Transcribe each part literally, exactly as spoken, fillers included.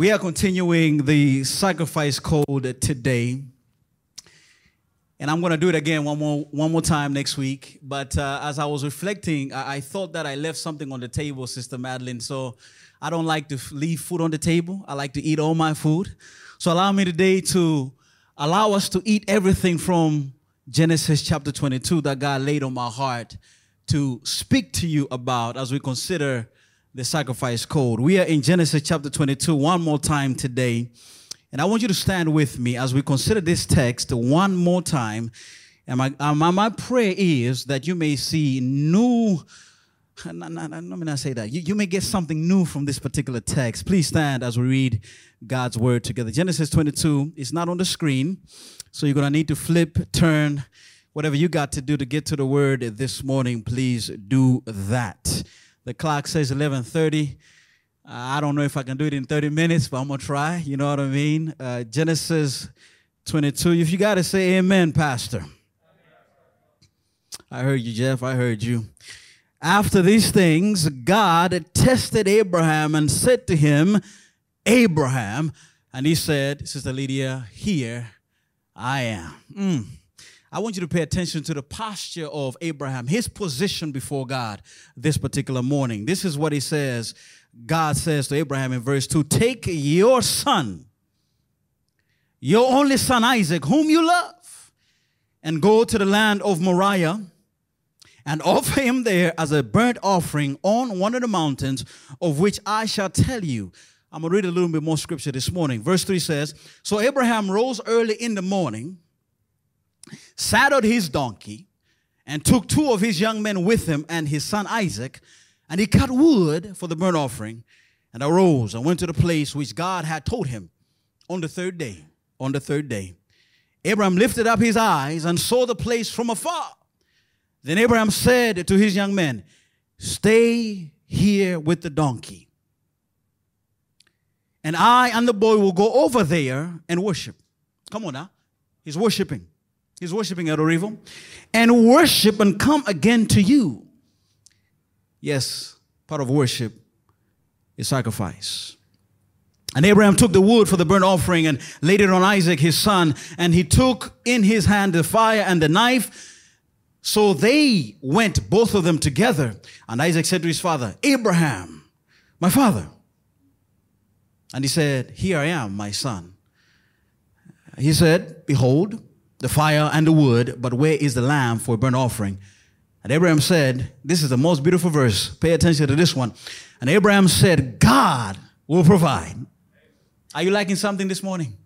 We are continuing the sacrifice code today, and I'm going to do it again one more one more time next week. But uh, as I was reflecting, I, I thought that I left something on the table, Sister Madeline. So I don't like to leave food on the table. I like to eat all my food. So allow me today to allow us to eat everything from Genesis chapter twenty-two that God laid on my heart to speak to you about as we consider the sacrifice code. We are in Genesis chapter twenty-two one more time today. And I want you to stand with me as we consider this text one more time. And my, my, my prayer is that you may see new, let me not say that, you, you may get something new from this particular text. Please stand as we read God's word together. Genesis twenty-two is not on the screen, so you're going to need to flip, turn, whatever you got to do to get to the word this morning, please do that. The clock says eleven thirty. Uh, I don't know if I can do it in thirty minutes, but I'm going to try. You know what I mean? Uh, Genesis twenty-two. If you got to say amen, Pastor. I heard you, Jeff. I heard you. After these things, God tested Abraham and said to him, Abraham. And he said, Sister Lydia, here I am. Mm. I want you to pay attention to the posture of Abraham, his position before God this particular morning. This is what he says. God says to Abraham in verse two, take your son, your only son Isaac, whom you love, and go to the land of Moriah and offer him there as a burnt offering on one of the mountains of which I shall tell you. I'm going to read a little bit more scripture this morning. Verse three says, so Abraham rose early in the morning, saddled his donkey, and took two of his young men with him and his son Isaac, and he cut wood for the burnt offering, and arose and went to the place which God had told him. On the third day, on the third day, Abraham lifted up his eyes and saw the place from afar. Then Abraham said to his young men, stay here with the donkey, and I and the boy will go over there and worship. Come on now. He's worshiping. He's worshiping at Erevo. And worship and come again to you. Yes, part of worship is sacrifice. And Abraham took the wood for the burnt offering and laid it on Isaac, his son. And he took in his hand the fire and the knife. So they went, both of them together. And Isaac said to his father, Abraham, my father. And he said, here I am, my son. He said, behold, the fire and the wood, but where is the lamb for a burnt offering? And Abraham said, this is the most beautiful verse. Pay attention to this one. And Abraham said, God will provide. Are you liking something this morning?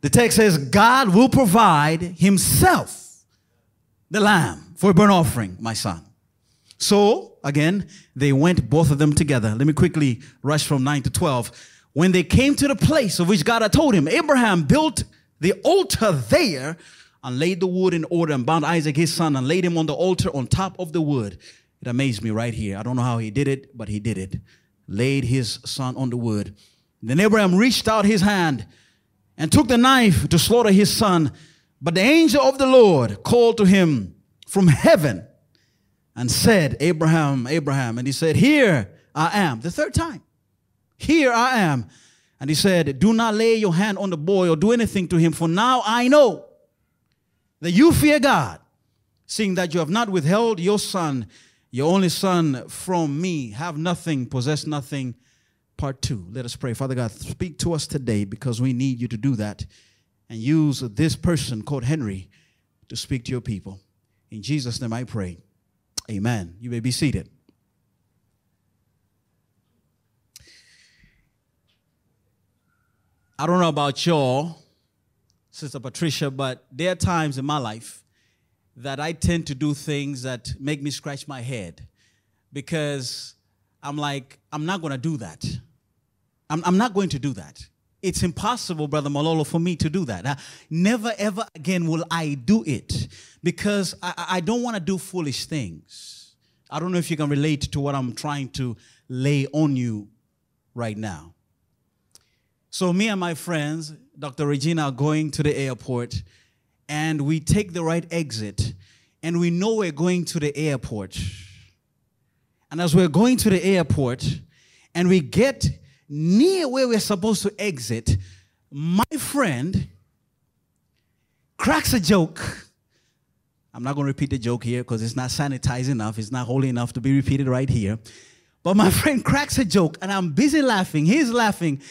The text says, God will provide himself the lamb for a burnt offering, my son. So, again, they went, both of them together. Let me quickly rush from nine to twelve. When they came to the place of which God had told him, Abraham built the altar there and laid the wood in order and bound Isaac his son and laid him on the altar on top of the wood. It amazed me right here. I don't know how he did it, but he did it. Laid his son on the wood. Then Abraham reached out his hand and took the knife to slaughter his son. But the angel of the Lord called to him from heaven and said, Abraham, Abraham. And he said, here I am. The third time. Here I am. And he said, do not lay your hand on the boy or do anything to him, for now I know that you fear God, seeing that you have not withheld your son, your only son, from me. Have nothing, possess nothing. Part two. Let us pray. Father God, speak to us today because we need you to do that, and use this person called Henry to speak to your people. In Jesus' name I pray. Amen. You may be seated. I don't know about y'all, Sister Patricia, but there are times in my life that I tend to do things that make me scratch my head because I'm like, I'm not going to do that. I'm, I'm not going to do that. It's impossible, Brother Malolo, for me to do that. I, never, ever again will I do it because I, I don't want to do foolish things. I don't know if you can relate to what I'm trying to lay on you right now. So me and my friends, Doctor Regina, are going to the airport, and we take the right exit, and we know we're going to the airport. And as we're going to the airport, and we get near where we're supposed to exit, my friend cracks a joke. I'm not going to repeat the joke here because it's not sanitized enough. It's not holy enough to be repeated right here. But my friend cracks a joke, and I'm busy laughing. He's laughing.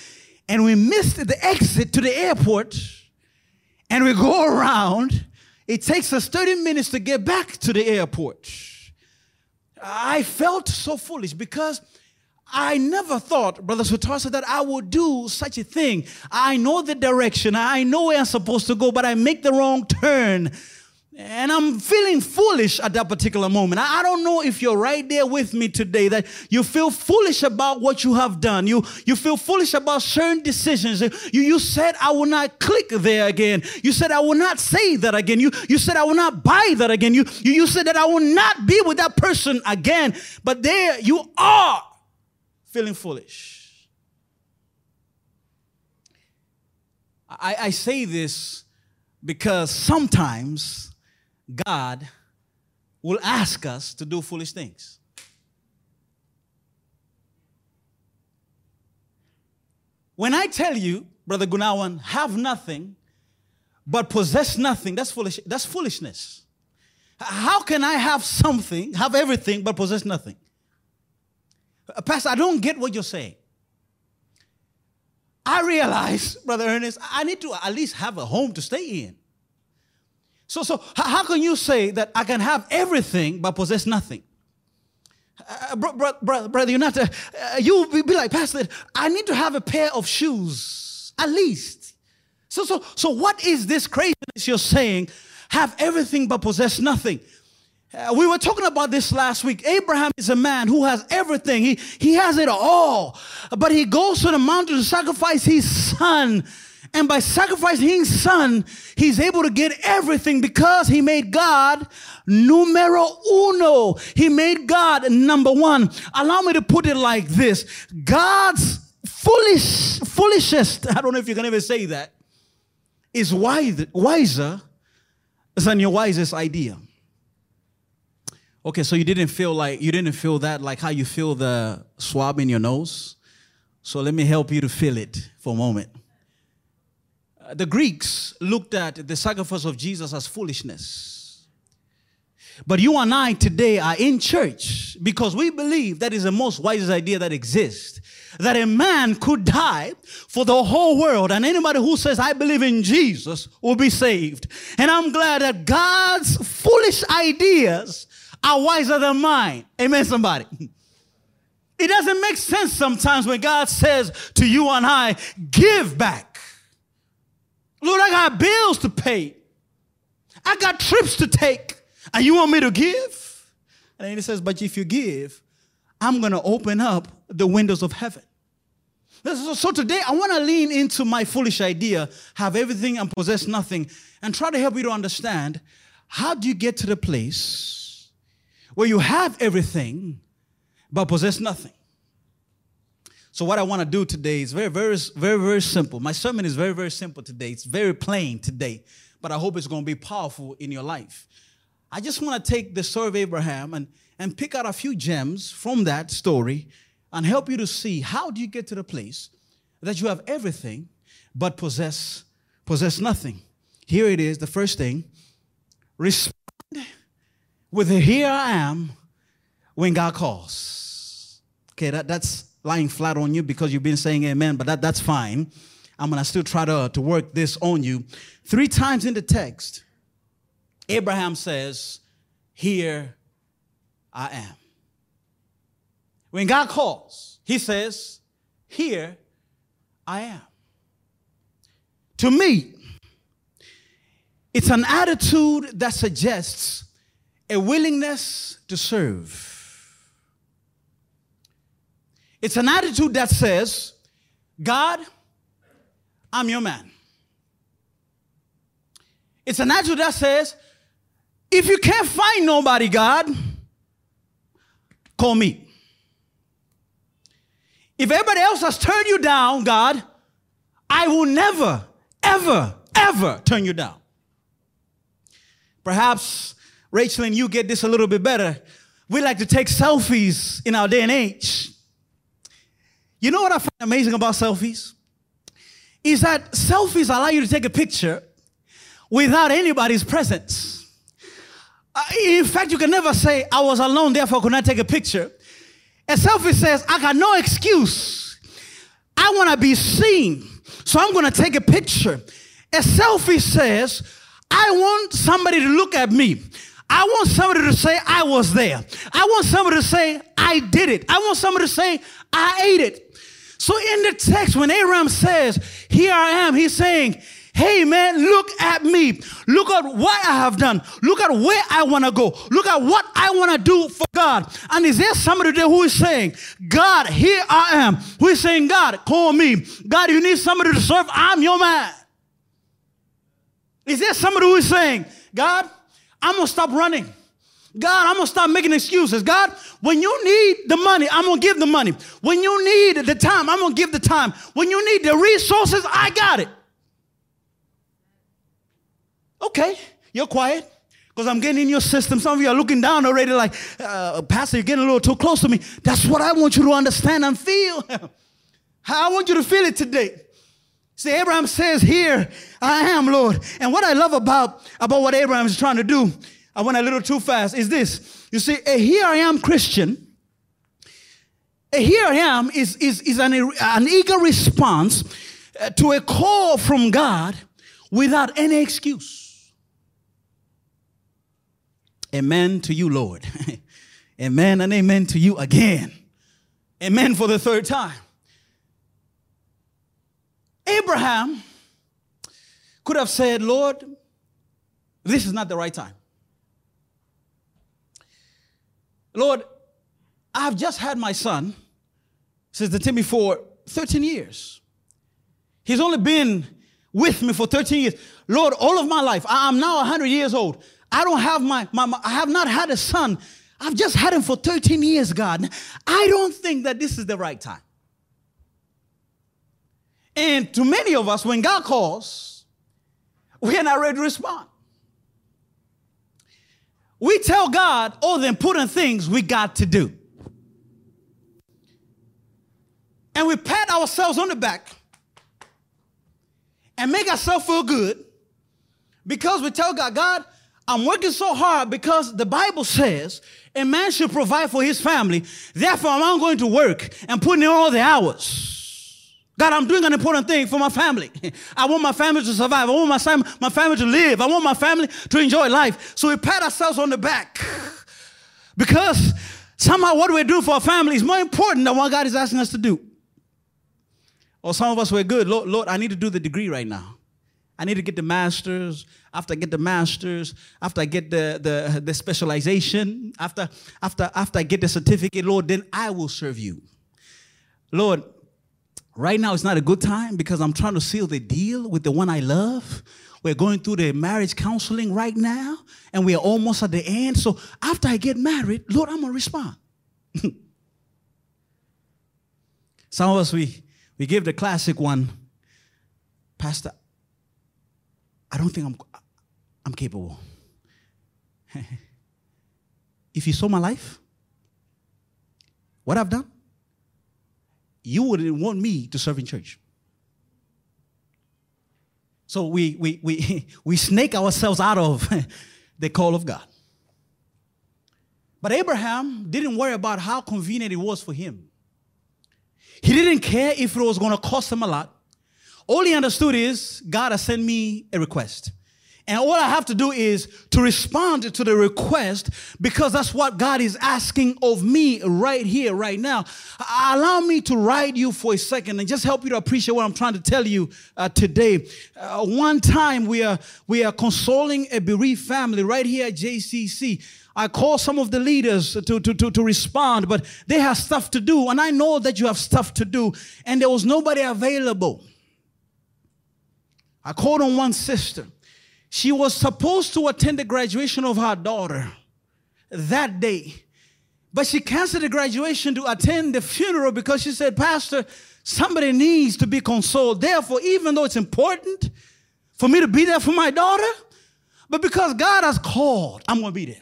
And we missed the exit to the airport, and we go around. It takes us thirty minutes to get back to the airport. I felt so foolish because I never thought, Brother Sutarsa, that I would do such a thing. I know the direction. I know where I'm supposed to go, but I make the wrong turn. And I'm feeling foolish at that particular moment. I don't know if you're right there with me today, that you feel foolish about what you have done. You you feel foolish about certain decisions. You, you said, I will not click there again. You said, I will not say that again. You, you said, I will not buy that again. You, you, you said that I will not be with that person again. But there you are, feeling foolish. I, I say this because sometimes God will ask us to do foolish things. When I tell you, Brother Gunawan, have nothing but possess nothing, that's foolish. That's foolishness. How can I have something, have everything, but possess nothing? Pastor, I don't get what you're saying. I realize, Brother Ernest, I need to at least have a home to stay in. So, so how can you say that I can have everything but possess nothing? Uh, bro, bro, bro, brother, you're not, uh, you'll be like, Pastor, I need to have a pair of shoes, at least. So, so, so what is this craziness you're saying? Have everything but possess nothing. Uh, we were talking about this last week. Abraham is a man who has everything. He, he has it all. But he goes to the mountain to sacrifice his son. And by sacrificing his son, he's able to get everything because he made God numero uno. He made God number one. Allow me to put it like this. God's foolish, foolishest, I don't know if you can even say that, is wise, wiser than your wisest idea. Okay, so you didn't feel like, you didn't feel that like how you feel the swab in your nose. So let me help you to feel it for a moment. The Greeks looked at the sacrifice of Jesus as foolishness. But you and I today are in church because we believe that is the most wisest idea that exists. That a man could die for the whole world, and anybody who says, I believe in Jesus, will be saved. And I'm glad that God's foolish ideas are wiser than mine. Amen, somebody. It doesn't make sense sometimes when God says to you and I, give back. Lord, I got bills to pay. I got trips to take. And you want me to give? And then he says, but if you give, I'm going to open up the windows of heaven. So today, I want to lean into my foolish idea, have everything and possess nothing, and try to help you to understand, how do you get to the place where you have everything but possess nothing? So what I want to do today is very, very, very, very simple. My sermon is very, very simple today. It's very plain today, but I hope it's going to be powerful in your life. I just want to take the story of Abraham and, and pick out a few gems from that story and help you to see, how do you get to the place that you have everything but possess, possess nothing. Here it is, the first thing. Respond with a here I am when God calls. Okay, that, that's... lying flat on you because you've been saying amen, but that, that's fine. I'm going to still try to, to work this on you. Three times in the text, Abraham says, here I am. When God calls, he says, here I am. To me, it's an attitude that suggests a willingness to serve. It's an attitude that says, God, I'm your man. It's an attitude that says, if you can't find nobody, God, call me. If everybody else has turned you down, God, I will never, ever, ever turn you down. Perhaps, Rachel, and you get this a little bit better. We like to take selfies in our day and age. You know what I find amazing about selfies? Is that selfies allow you to take a picture without anybody's presence. In fact, you can never say, I was alone, therefore could not take a picture. A selfie says, I got no excuse. I want to be seen, so I'm going to take a picture. A selfie says, I want somebody to look at me. I want somebody to say, I was there. I want somebody to say, I did it. I want somebody to say, I ate it. So in the text, when Abraham says, here I am, he's saying, hey man, look at me. Look at what I have done. Look at where I want to go. Look at what I want to do for God. And is there somebody there who is saying, God, here I am. Who is saying, God, call me. God, you need somebody to serve. I'm your man. Is there somebody who is saying, God, I'm going to stop running. God, I'm going to stop making excuses. God, when you need the money, I'm going to give the money. When you need the time, I'm going to give the time. When you need the resources, I got it. Okay, you're quiet because I'm getting in your system. Some of you are looking down already like, uh, Pastor, you're getting a little too close to me. That's what I want you to understand and feel. I want you to feel it today. See, Abraham says, here I am, Lord. And what I love about, about what Abraham is trying to do, I went a little too fast, is this. You see, a here I am Christian, a here I am is, is, is an, an eager response to a call from God without any excuse. Amen to you, Lord. Amen and amen to you again. Amen for the third time. Abraham could have said, Lord, this is not the right time. Lord, I've just had my son, says the Timmy, for thirteen years. He's only been with me for thirteen years. Lord, all of my life, I'm now one hundred years old. I don't have my, my, my, I have not had a son. I've just had him for thirteen years, God. I don't think that this is the right time. And to many of us, when God calls, we are not ready to respond. We tell God all the important things we got to do. And we pat ourselves on the back and make ourselves feel good because we tell God, God, I'm working so hard because the Bible says a man should provide for his family. Therefore, I'm going to work and put in all the hours. God, I'm doing an important thing for my family. I want my family to survive. I want my, fam- my family to live. I want my family to enjoy life. So we pat ourselves on the back because somehow what we do for our family is more important than what God is asking us to do. Or some of us were good. Lord, Lord, I need to do the degree right now. I need to get the master's. After I get the master's, after I get the, the, the specialization, after, after, after I get the certificate, Lord, then I will serve you. Lord, right now, it's not a good time because I'm trying to seal the deal with the one I love. We're going through the marriage counseling right now, and we're almost at the end. So after I get married, Lord, I'm going to respond. Some of us, we, we give the classic one, Pastor, I don't think I'm, I'm capable. If you saw my life, what I've done, you wouldn't want me to serve in church. So we we we we snake ourselves out of the call of God. But Abraham didn't worry about how convenient it was for him. He didn't care if it was going to cost him a lot. All he understood is, God has sent me a request. And all I have to do is to respond to the request because that's what God is asking of me right here, right now. Allow me to ride you for a second and just help you to appreciate what I'm trying to tell you uh, today. Uh, one time we are we are consoling a bereaved family right here at J C C. I call some of the leaders to, to, to, to respond, but they have stuff to do. And I know that you have stuff to do. And there was nobody available. I called on one sister. She was supposed to attend the graduation of her daughter that day. But she canceled the graduation to attend the funeral because she said, Pastor, somebody needs to be consoled. Therefore, even though it's important for me to be there for my daughter, but because God has called, I'm going to be there.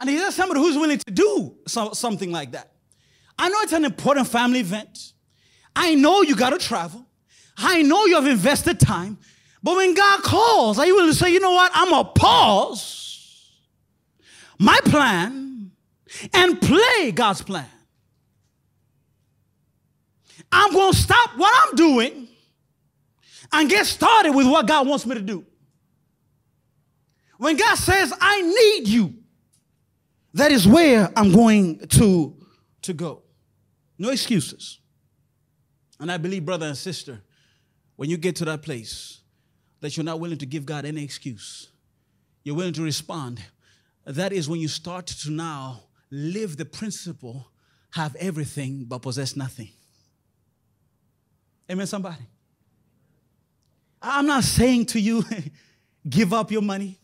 And is there somebody who's willing to do so, something like that? I know it's an important family event. I know you got to travel. I know you have invested time. But when God calls, are you willing to say, you know what? I'm going to pause my plan and play God's plan. I'm going to stop what I'm doing and get started with what God wants me to do. When God says, I need you, that is where I'm going to, to go. No excuses. And I believe, brother and sister, when you get to that place, that you're not willing to give God any excuse. You're willing to respond. That is when you start to now live the principle, have everything but possess nothing. Amen, somebody. I'm not saying to you, give up your money.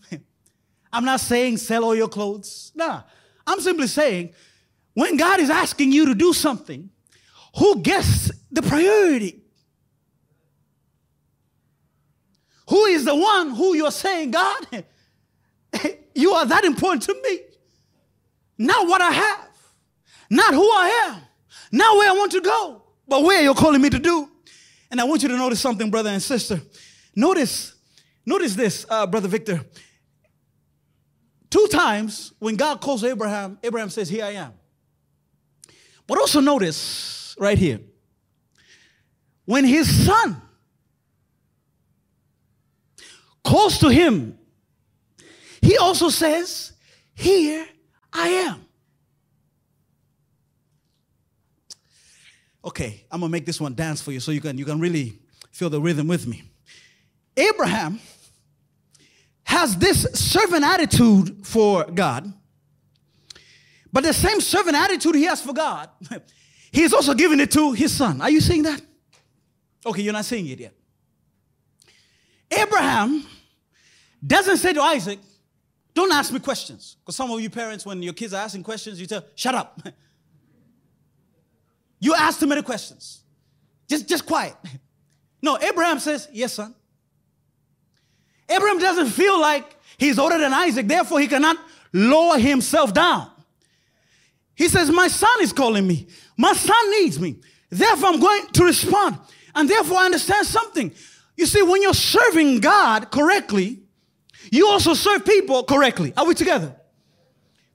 I'm not saying sell all your clothes. Nah, I'm simply saying when God is asking you to do something, who gets the priority? Who is the one who you're saying, God, you are that important to me? Not what I have, not who I am, not where I want to go, but where you're calling me to do. And I want you to notice something, brother and sister. Notice, notice this, uh, Brother Victor. Two times when God calls Abraham, Abraham says, here I am. But also notice right here, when his son calls to him, he also says, here I am. Okay, I'm going to make this one dance for you so you can, you can really feel the rhythm with me. Abraham has this servant attitude for God, but the same servant attitude he has for God, he's also giving it to his son. Are you seeing that? Okay, you're not seeing it yet. Abraham doesn't say to Isaac, don't ask me questions. Because some of you parents, when your kids are asking questions, you tell, shut up. You ask too many questions. Just, just quiet. No, Abraham says, yes, son. Abraham doesn't feel like he's older than Isaac. Therefore, he cannot lower himself down. He says, my son is calling me. My son needs me. Therefore, I'm going to respond. And therefore, I understand something. You see, when you're serving God correctly, you also serve people correctly. Are we together?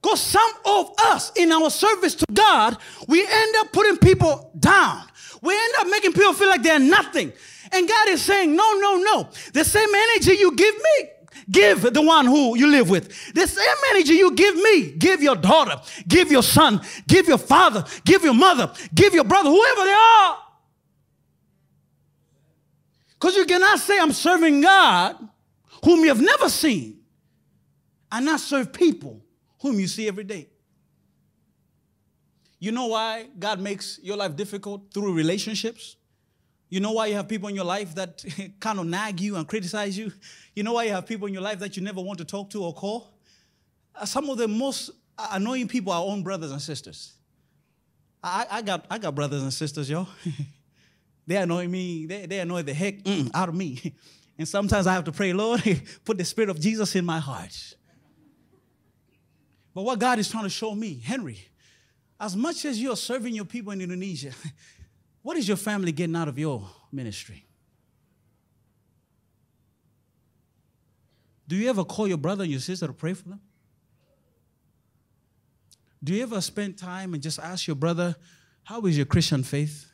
Because some of us, in our service to God, we end up putting people down. We end up making people feel like they're nothing. And God is saying, no, no, no. The same energy you give me, give the one who you live with. The same energy you give me, give your daughter, give your son, give your father, give your mother, give your brother, whoever they are. Because you cannot say, I'm serving God, whom you have never seen, and not serve people whom you see every day. You know why God makes your life difficult? Through relationships. You know why you have people in your life that kind of nag you and criticize you? You know why you have people in your life that you never want to talk to or call? Some of the most annoying people are our own brothers and sisters. I, I, got, I got brothers and sisters, y'all. They annoy me. They, they annoy the heck out of me. And sometimes I have to pray, Lord, put the Spirit of Jesus in my heart. But what God is trying to show me, Henry, as much as you're serving your people in Indonesia, what is your family getting out of your ministry? Do you ever call your brother and your sister to pray for them? Do you ever spend time and just ask your brother, how is your Christian faith?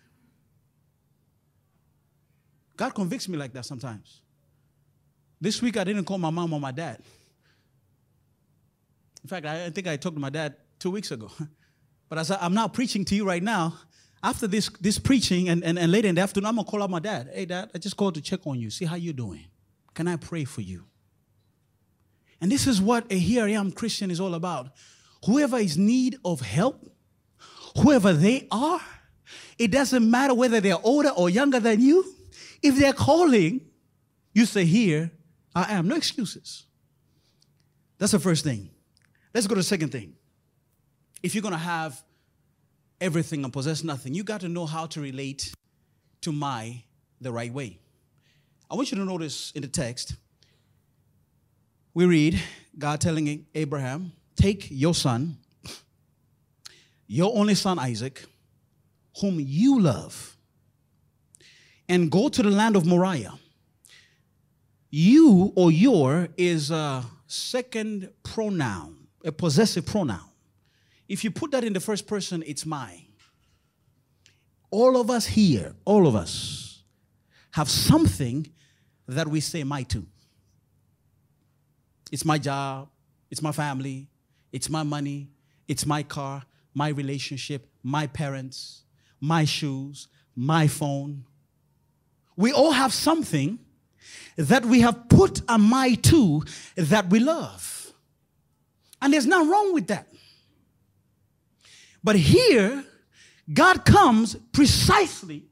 God convicts me like that sometimes. This week I didn't call my mom or my dad. In fact, I think I talked to my dad two weeks ago. But as I, I'm now preaching to you right now, after this, this preaching and, and, and later in the afternoon, I'm going to call out my dad. Hey, Dad, I just called to check on you, see how you're doing. Can I pray for you? And this is what a Here I Am Christian is all about. Whoever is in need of help, whoever they are, it doesn't matter whether they're older or younger than you. If they're calling, you say, here I am. No excuses. That's the first thing. Let's go to the second thing. If you're going to have everything and possess nothing, you got to know how to relate to my the right way. I want you to notice in the text, we read God telling Abraham, take your son, your only son Isaac, whom you love, and go to the land of Moriah. You or your is a second pronoun, a possessive pronoun. If you put that in the first person, it's mine. All of us here, all of us, have something that we say my to. It's my job, it's my family, it's my money, it's my car, my relationship, my parents, my shoes, my phone. We all have something that we have put a my to that we love. And there's nothing wrong with that. But here, God comes precisely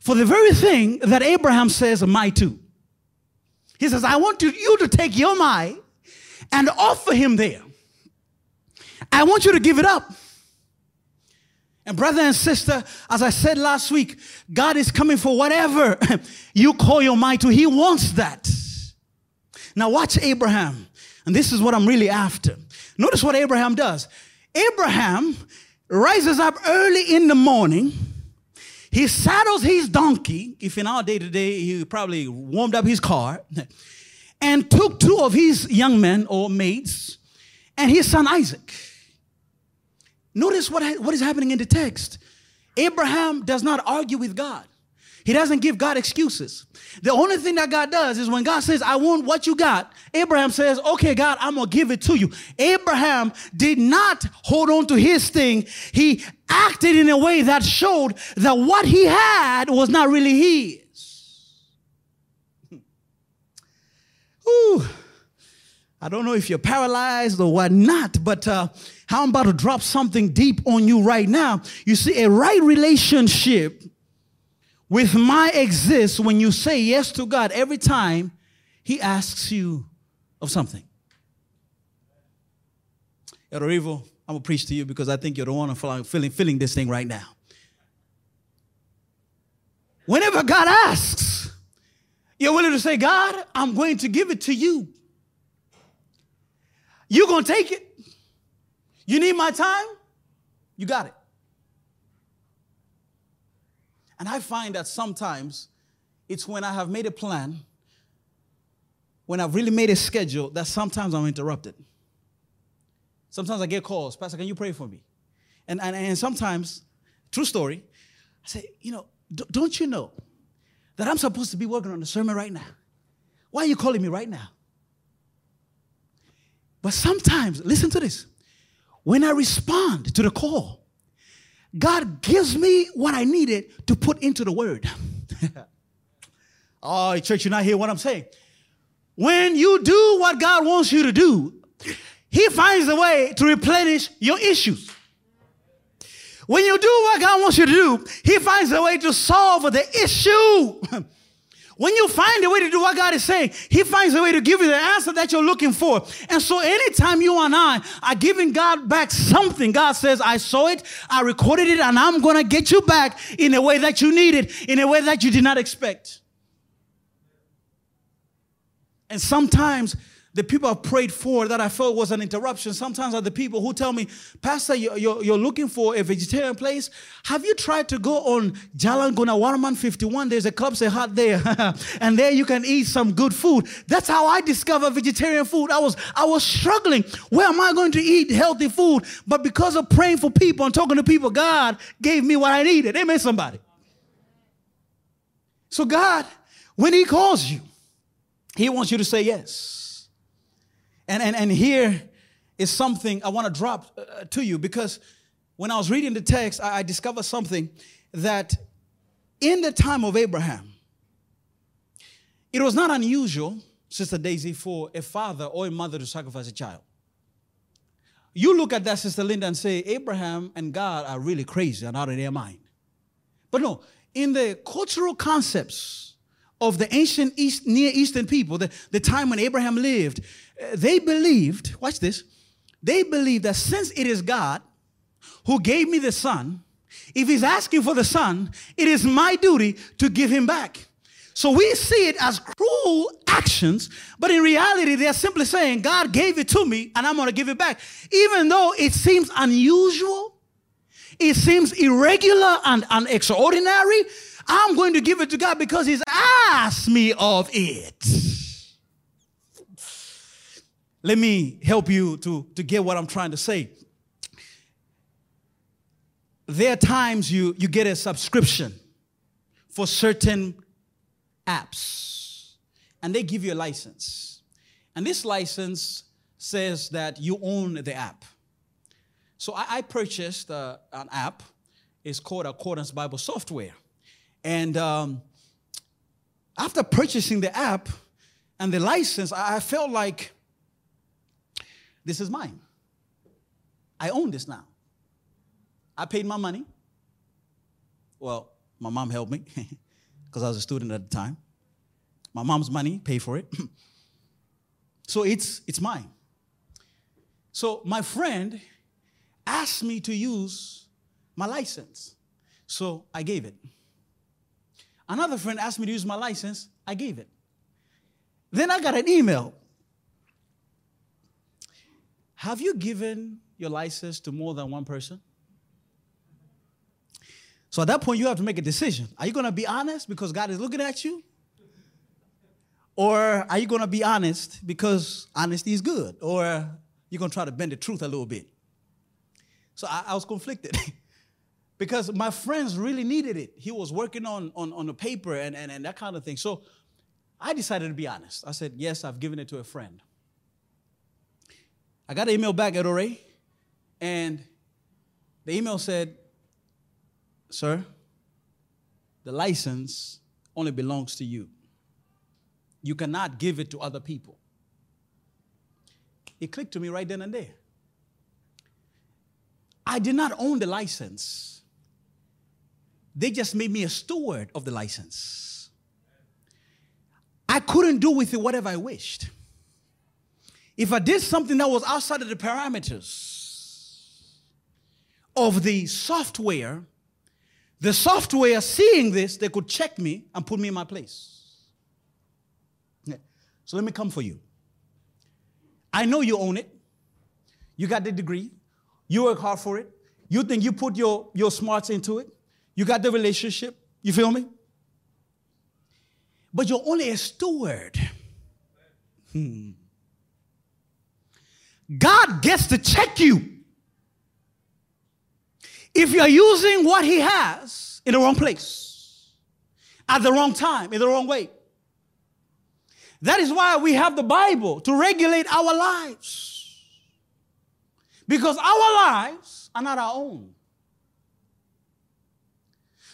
for the very thing that Abraham says, my to. He says, I want you to take your my and offer him there. I want you to give it up. And brother and sister, as I said last week, God is coming for whatever you call your my to. He wants that. Now watch Abraham. And this is what I'm really after. Notice what Abraham does. Abraham rises up early in the morning. He saddles his donkey. If in our day to day, he probably warmed up his car. And took two of his young men or maids and his son Isaac. Notice what, what is happening in the text. Abraham does not argue with God. He doesn't give God excuses. The only thing that God does is when God says, I want what you got, Abraham says, okay, God, I'm going to give it to you. Abraham did not hold on to his thing. He acted in a way that showed that what he had was not really his. Ooh. I don't know if you're paralyzed or whatnot, but uh, how I'm about to drop something deep on you right now. You see, a right relationship with my exists when you say yes to God every time he asks you of something. Erevo, I'm going to preach to you because I think you're the one feeling, feeling this thing right now. Whenever God asks, you're willing to say, God, I'm going to give it to you. You're going to take it. You need my time? You got it. And I find that sometimes it's when I have made a plan, when I've really made a schedule, that sometimes I'm interrupted. Sometimes I get calls, Pastor, can you pray for me? And, and, and sometimes, true story, I say, you know, don't you know that I'm supposed to be working on the sermon right now? Why are you calling me right now? But sometimes, listen to this, when I respond to the call, God gives me what I needed to put into the word. Oh, church, you're not hearing what I'm saying. When you do what God wants you to do, he finds a way to replenish your issues. When you do what God wants you to do, he finds a way to solve the issue. When you find a way to do what God is saying, he finds a way to give you the answer that you're looking for. And so anytime you and I are giving God back something, God says, I saw it, I recorded it, and I'm going to get you back in a way that you needed, in a way that you did not expect. And sometimes the people I prayed for that I felt was an interruption, sometimes are the people who tell me, Pastor, you're, you're, you're looking for a vegetarian place. Have you tried to go on Jalan Gunawarman fifty-one? There's a club say hot there. And there you can eat some good food. That's how I discovered vegetarian food. I was, I was struggling. Where am I going to eat healthy food? But because of praying for people and talking to people, God gave me what I needed. Amen, somebody. So God, when he calls you, he wants you to say yes. And, and and here is something I want to drop uh, to you, because when I was reading the text, I, I discovered something that in the time of Abraham, it was not unusual, Sister Daisy, for a father or a mother to sacrifice a child. You look at that, Sister Linda, and say, Abraham and God are really crazy and out of their mind. But no, in the cultural concepts of the ancient East, Near Eastern people, the, the time when Abraham lived, they believed, watch this, they believed that since it is God who gave me the son, if he's asking for the son, it is my duty to give him back. So we see it as cruel actions, but in reality, they're simply saying, God gave it to me and I'm going to give it back. Even though it seems unusual, It seems irregular and, and extraordinary. I'm going to give it to God because he's asked me of it. Let me help you to, to get what I'm trying to say. There are times you, you get a subscription for certain apps, and they give you a license. And this license says that you own the app. So I, I purchased uh, an app. It's called Accordance Bible Software. And um, after purchasing the app and the license, I, I felt like this is mine. I own this now. I paid my money. Well, my mom helped me because I was a student at the time. My mom's money paid for it. So it's, it's mine. So my friend asked me to use my license. So I gave it. Another friend asked me to use my license. I gave it. Then I got an email. Have you given your license to more than one person? So at that point, you have to make a decision. Are you going to be honest because God is looking at you? Or are you going to be honest because honesty is good? Or you're going to try to bend the truth a little bit? So I, I was conflicted because my friends really needed it. He was working on, on, on a paper and, and, and that kind of thing. So I decided to be honest. I said, yes, I've given it to a friend. I got an email back at O'Reilly, and the email said, sir, the license only belongs to you. You cannot give it to other people. It clicked to me right then and there. I did not own the license. They just made me a steward of the license. I couldn't do with it whatever I wished. If I did something that was outside of the parameters of the software, the software, seeing this, they could check me and put me in my place. Yeah. So let me come for you. I know you own it. You got the degree. You work hard for it. You think you put your, your smarts into it. You got the relationship. You feel me? But you're only a steward. Hmm. God gets to check you if you're using what he has in the wrong place, at the wrong time, in the wrong way. That is why we have the Bible to regulate our lives. Because our lives are not our own.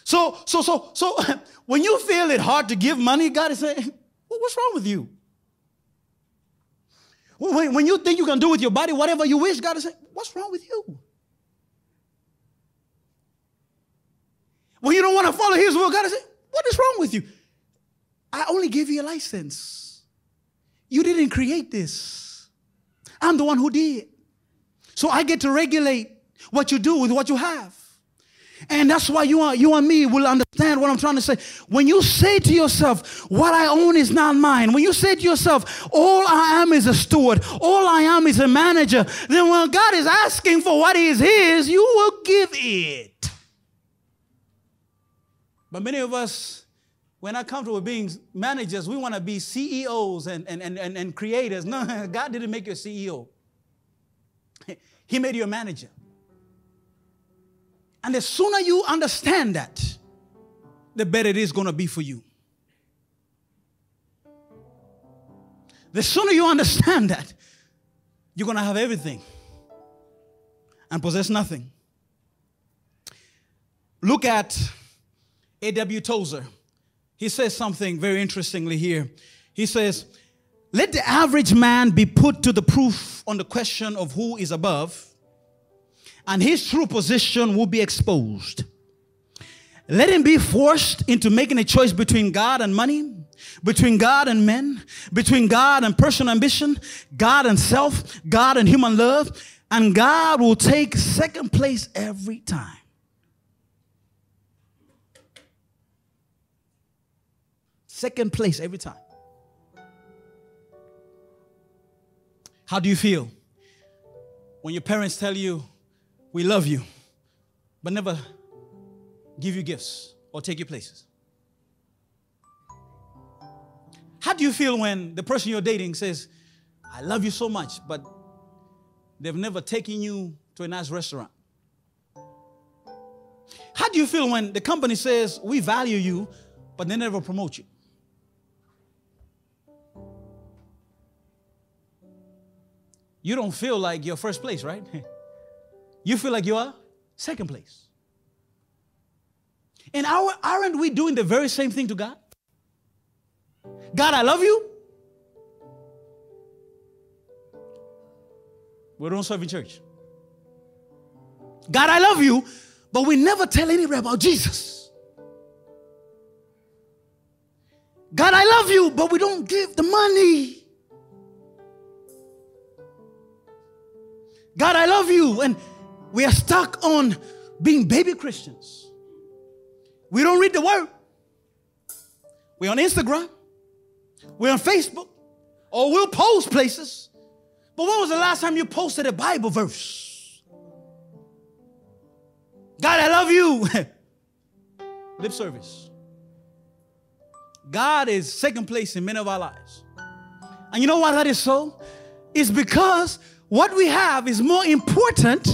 So, so, so, so when you feel it hard to give money, God is saying, well, what's wrong with you? When, when you think you can do with your body whatever you wish, God is saying, what's wrong with you? When you don't want to follow his will, God is saying, what is wrong with you? I only gave you a license. You didn't create this. I'm the one who did. So I get to regulate what you do with what you have. And that's why you, are, you and me will understand what I'm trying to say. When you say to yourself, what I own is not mine. When you say to yourself, all I am is a steward. All I am is a manager. Then when God is asking for what is his, you will give it. But many of us, we're not comfortable with being managers. We want to be C E Os and, and, and, and creators. No, God didn't make you a C E O. He made you a manager. And the sooner you understand that, the better it is going to be for you. The sooner you understand that, you're going to have everything and possess nothing. Look at A W Tozer. He says something very interestingly here. He says, let the average man be put to the proof on the question of who is above, and his true position will be exposed. Let him be forced into making a choice between God and money, between God and men, between God and personal ambition, God and self, God and human love, and God will take second place every time. Second place every time. How do you feel when your parents tell you, we love you, but never give you gifts or take you places? How do you feel when the person you're dating says, I love you so much, but they've never taken you to a nice restaurant? How do you feel when the company says, we value you, but they never promote you? You don't feel like you're first place, right? You feel like you are second place. And our, aren't we doing the very same thing to God? God, I love you. We don't serve in church. God, I love you, but we never tell anybody about Jesus. God, I love you, but we don't give the money. God, I love you, and we are stuck on being baby Christians. We don't read the word. We're on Instagram. We're on Facebook. Or we'll post places. But when was the last time you posted a Bible verse? God, I love you. Lip service. God is second place in many of our lives. And you know why that is so? It's because what we have is more important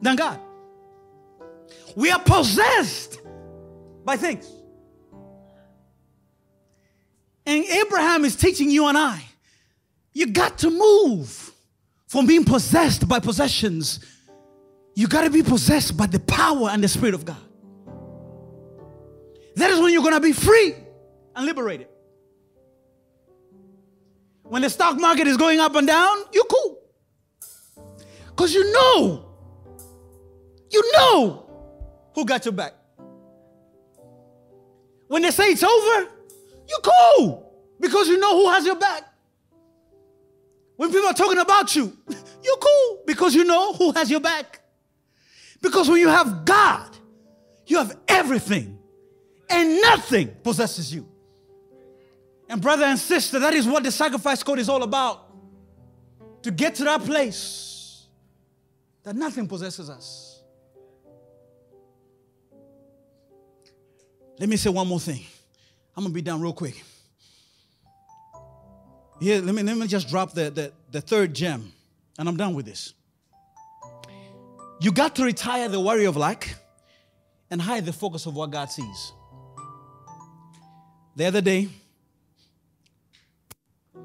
than God. We are possessed by things. And Abraham is teaching you and I, you got to move from being possessed by possessions. You got to be possessed by the power and the Spirit of God. That is when you're going to be free and liberated. When the stock market is going up and down, you're cool. Because you know, you know who got your back. When they say it's over, you're cool. Because you know who has your back. When people are talking about you, you're cool. Because you know who has your back. Because when you have God, you have everything. And nothing possesses you. And brother and sister, that is what the sacrifice code is all about. To get to that place that nothing possesses us. Let me say one more thing. I'm going to be down real quick. Yeah, let me, let me just drop the, the, the third gem. And I'm done with this. You got to retire the worry of lack and hide the focus of what God sees. The other day,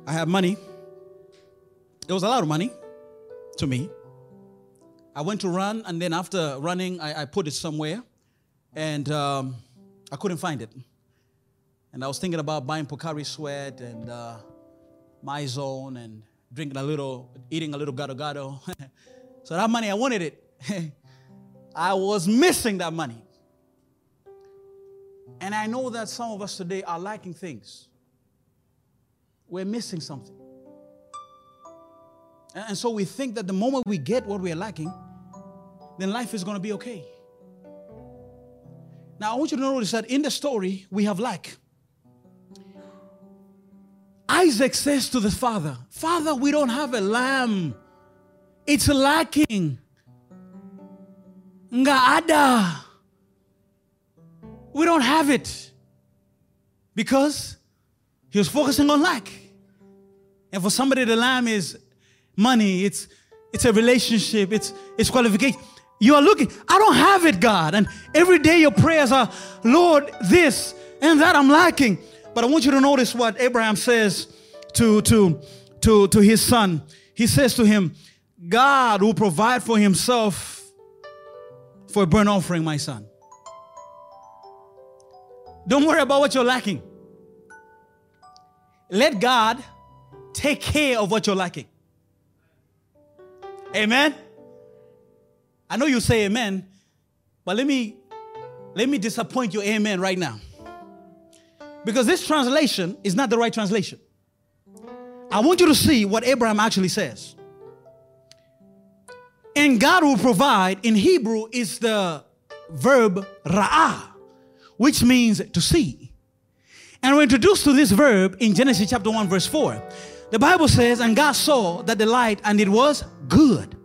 I had money. It was a lot of money to me. I went to run, and then after running, I, I put it somewhere, and um, I couldn't find it. And I was thinking about buying Pokari Sweat and uh, MyZone and drinking a little, eating a little gado gado. So that money, I wanted it. I was missing that money. And I know that some of us today are lacking things. We're missing something. And so we think that the moment we get what we're lacking, then life is going to be okay. Now, I want you to notice that in the story, we have lack. Isaac says to the father, Father, we don't have a lamb. It's lacking. Nga ada. We don't have it. Because he was focusing on lack. And for somebody, the lamb is money. It's it's a relationship. It's it's qualification. You are looking. I don't have it, God. And every day your prayers are, Lord, this and that I'm lacking. But I want you to notice what Abraham says to to to to his son. He says to him, God will provide for himself for a burnt offering, my son. Don't worry about what you're lacking. Let God take care of what you're lacking. Amen. I know you say amen, but let me let me disappoint your amen right now. Because this translation is not the right translation. I want you to see what Abraham actually says. And God will provide, in Hebrew, is the verb ra'ah, which means to see. And we're introduced to this verb in Genesis chapter one, verse four. The Bible says, and God saw that the light, and it was good.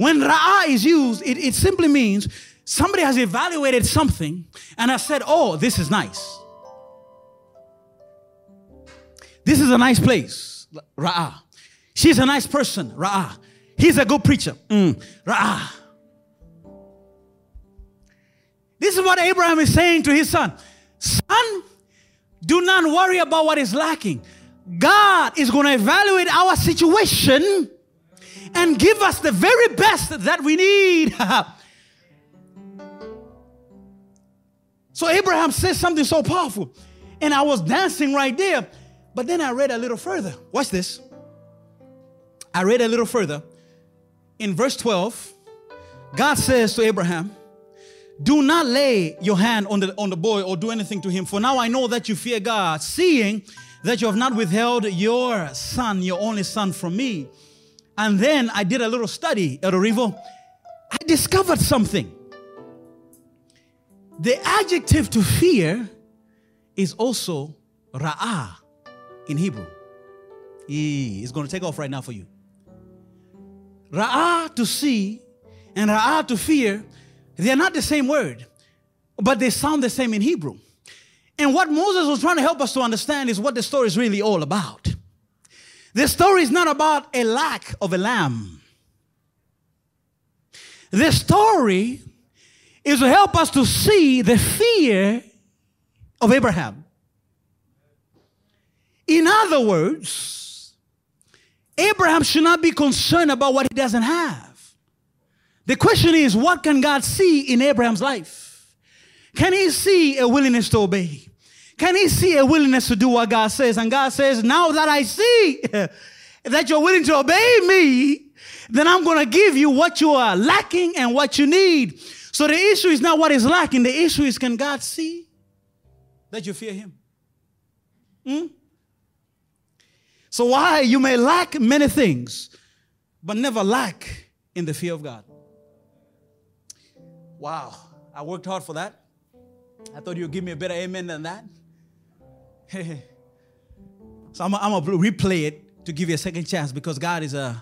When ra'ah is used, it, it simply means somebody has evaluated something and has said, oh, this is nice. This is a nice place, ra'ah. She's a nice person, ra'ah. He's a good preacher, mm, ra'ah. This is what Abraham is saying to his son. Son, do not worry about what is lacking. God is going to evaluate our situation and give us the very best that we need. So Abraham says something so powerful. And I was dancing right there. But then I read a little further. Watch this. I read a little further. In verse twelve, God says to Abraham, do not lay your hand on the, on the boy or do anything to him. For now I know that you fear God, seeing that you have not withheld your son, your only son, from me. And then I did a little study at Erevo. I discovered something. The adjective to fear is also ra'ah in Hebrew. It's going to take off right now for you. Ra'ah to see and ra'ah to fear, they're not the same word, but they sound the same in Hebrew. And what Moses was trying to help us to understand is what the story is really all about. The story is not about a lack of a lamb. The story is to help us to see the fear of Abraham. In other words, Abraham should not be concerned about what he doesn't have. The question is, what can God see in Abraham's life? Can he see a willingness to obey? Can he see a willingness to do what God says? And God says, now that I see that you're willing to obey me, then I'm going to give you what you are lacking and what you need. So the issue is not what is lacking. The issue is, can God see that you fear him? Hmm? So why you may lack many things, but never lack in the fear of God. Wow, I worked hard for that. I thought you'd give me a better amen than that. So I'm going to replay it to give you a second chance, because God is a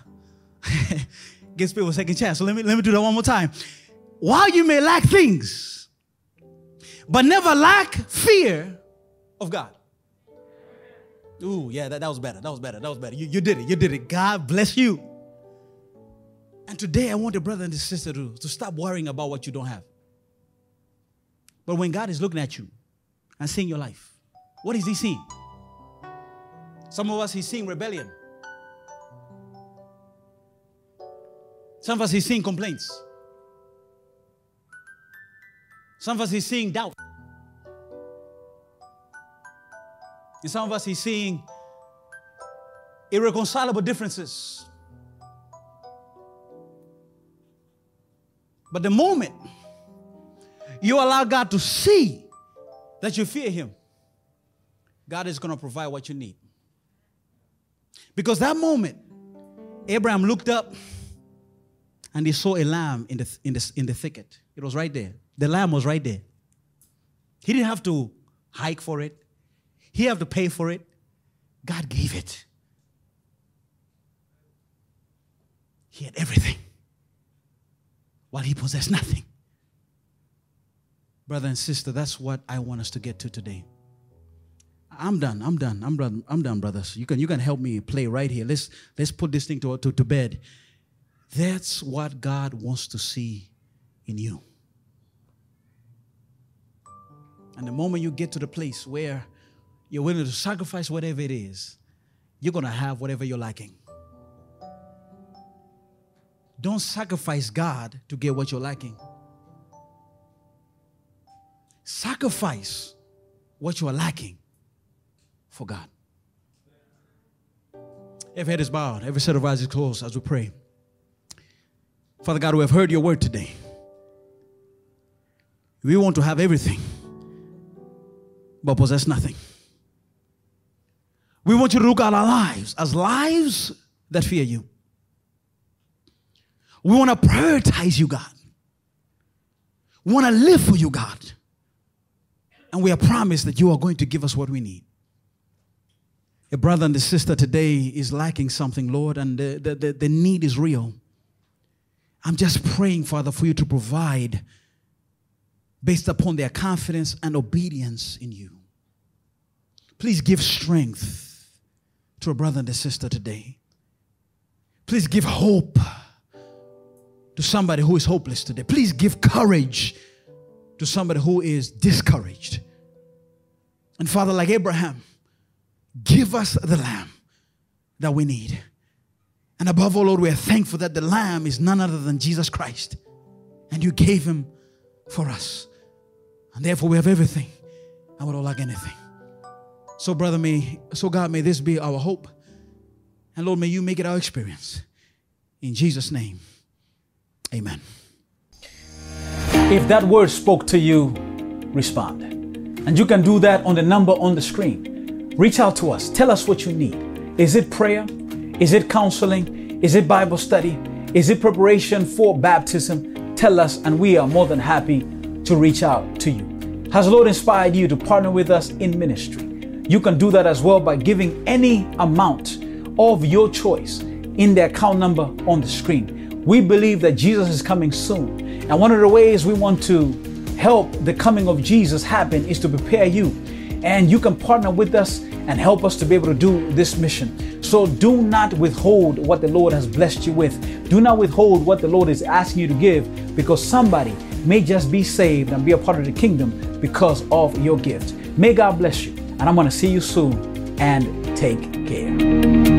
gives people a second chance. So let me let me do that one more time. While you may lack things, but never lack fear of God. Ooh, yeah, that, that was better. That was better. That was better. You, you did it. You did it. God bless you. And today I want the brother and the sister to, to stop worrying about what you don't have. But when God is looking at you and seeing your life, what is he seeing? Some of us, he's seeing rebellion. Some of us, he's seeing complaints. Some of us, he's seeing doubt. And some of us, he's seeing irreconcilable differences. But the moment you allow God to see that you fear him, God is going to provide what you need. Because that moment, Abraham looked up and he saw a lamb in the, in the, in the thicket. It was right there. The lamb was right there. He didn't have to hike for it. He didn't have to pay for it. God gave it. He had everything, while he possessed nothing. Brother and sister, that's what I want us to get to today. I'm done. I'm done. I'm done. I'm done, brothers. You can you can help me play right here. Let's let's put this thing to, to, to bed. That's what God wants to see in you. And the moment you get to the place where you're willing to sacrifice whatever it is, you're going to have whatever you're lacking. Don't sacrifice God to get what you're lacking. Sacrifice what you are lacking for God. Every head is bowed, every set of eyes is closed as we pray. Father God, we have heard your word today. We want to have everything, but possess nothing. We want you to look at our lives as lives that fear you. We want to prioritize you, God. We want to live for you, God. And we are promised that you are going to give us what we need. A brother and a sister today is lacking something, Lord, and the, the, the need is real. I'm just praying, Father, for you to provide based upon their confidence and obedience in you. Please give strength to a brother and a sister today. Please give hope to somebody who is hopeless today. Please give courage to somebody who is discouraged. And Father, like Abraham, give us the lamb that we need. And above all, Lord, we are thankful that the lamb is none other than Jesus Christ. And you gave him for us. And therefore, we have everything. And we don't lack anything. So, brother, may, so God, may this be our hope. And Lord, may you make it our experience. In Jesus' name, amen. If that word spoke to you, respond. And you can do that on the number on the screen. Reach out to us. Tell us what you need. Is it prayer? Is it counseling? Is it Bible study? Is it preparation for baptism? Tell us, and we are more than happy to reach out to you. Has the Lord inspired you to partner with us in ministry? You can do that as well by giving any amount of your choice in the account number on the screen. We believe that Jesus is coming soon. And one of the ways we want to help the coming of Jesus happen is to prepare you. And you can partner with us and help us to be able to do this mission. So do not withhold what the Lord has blessed you with. Do not withhold what the Lord is asking you to give, because somebody may just be saved and be a part of the kingdom because of your gift. May God bless you, and I'm going to see you soon, and take care.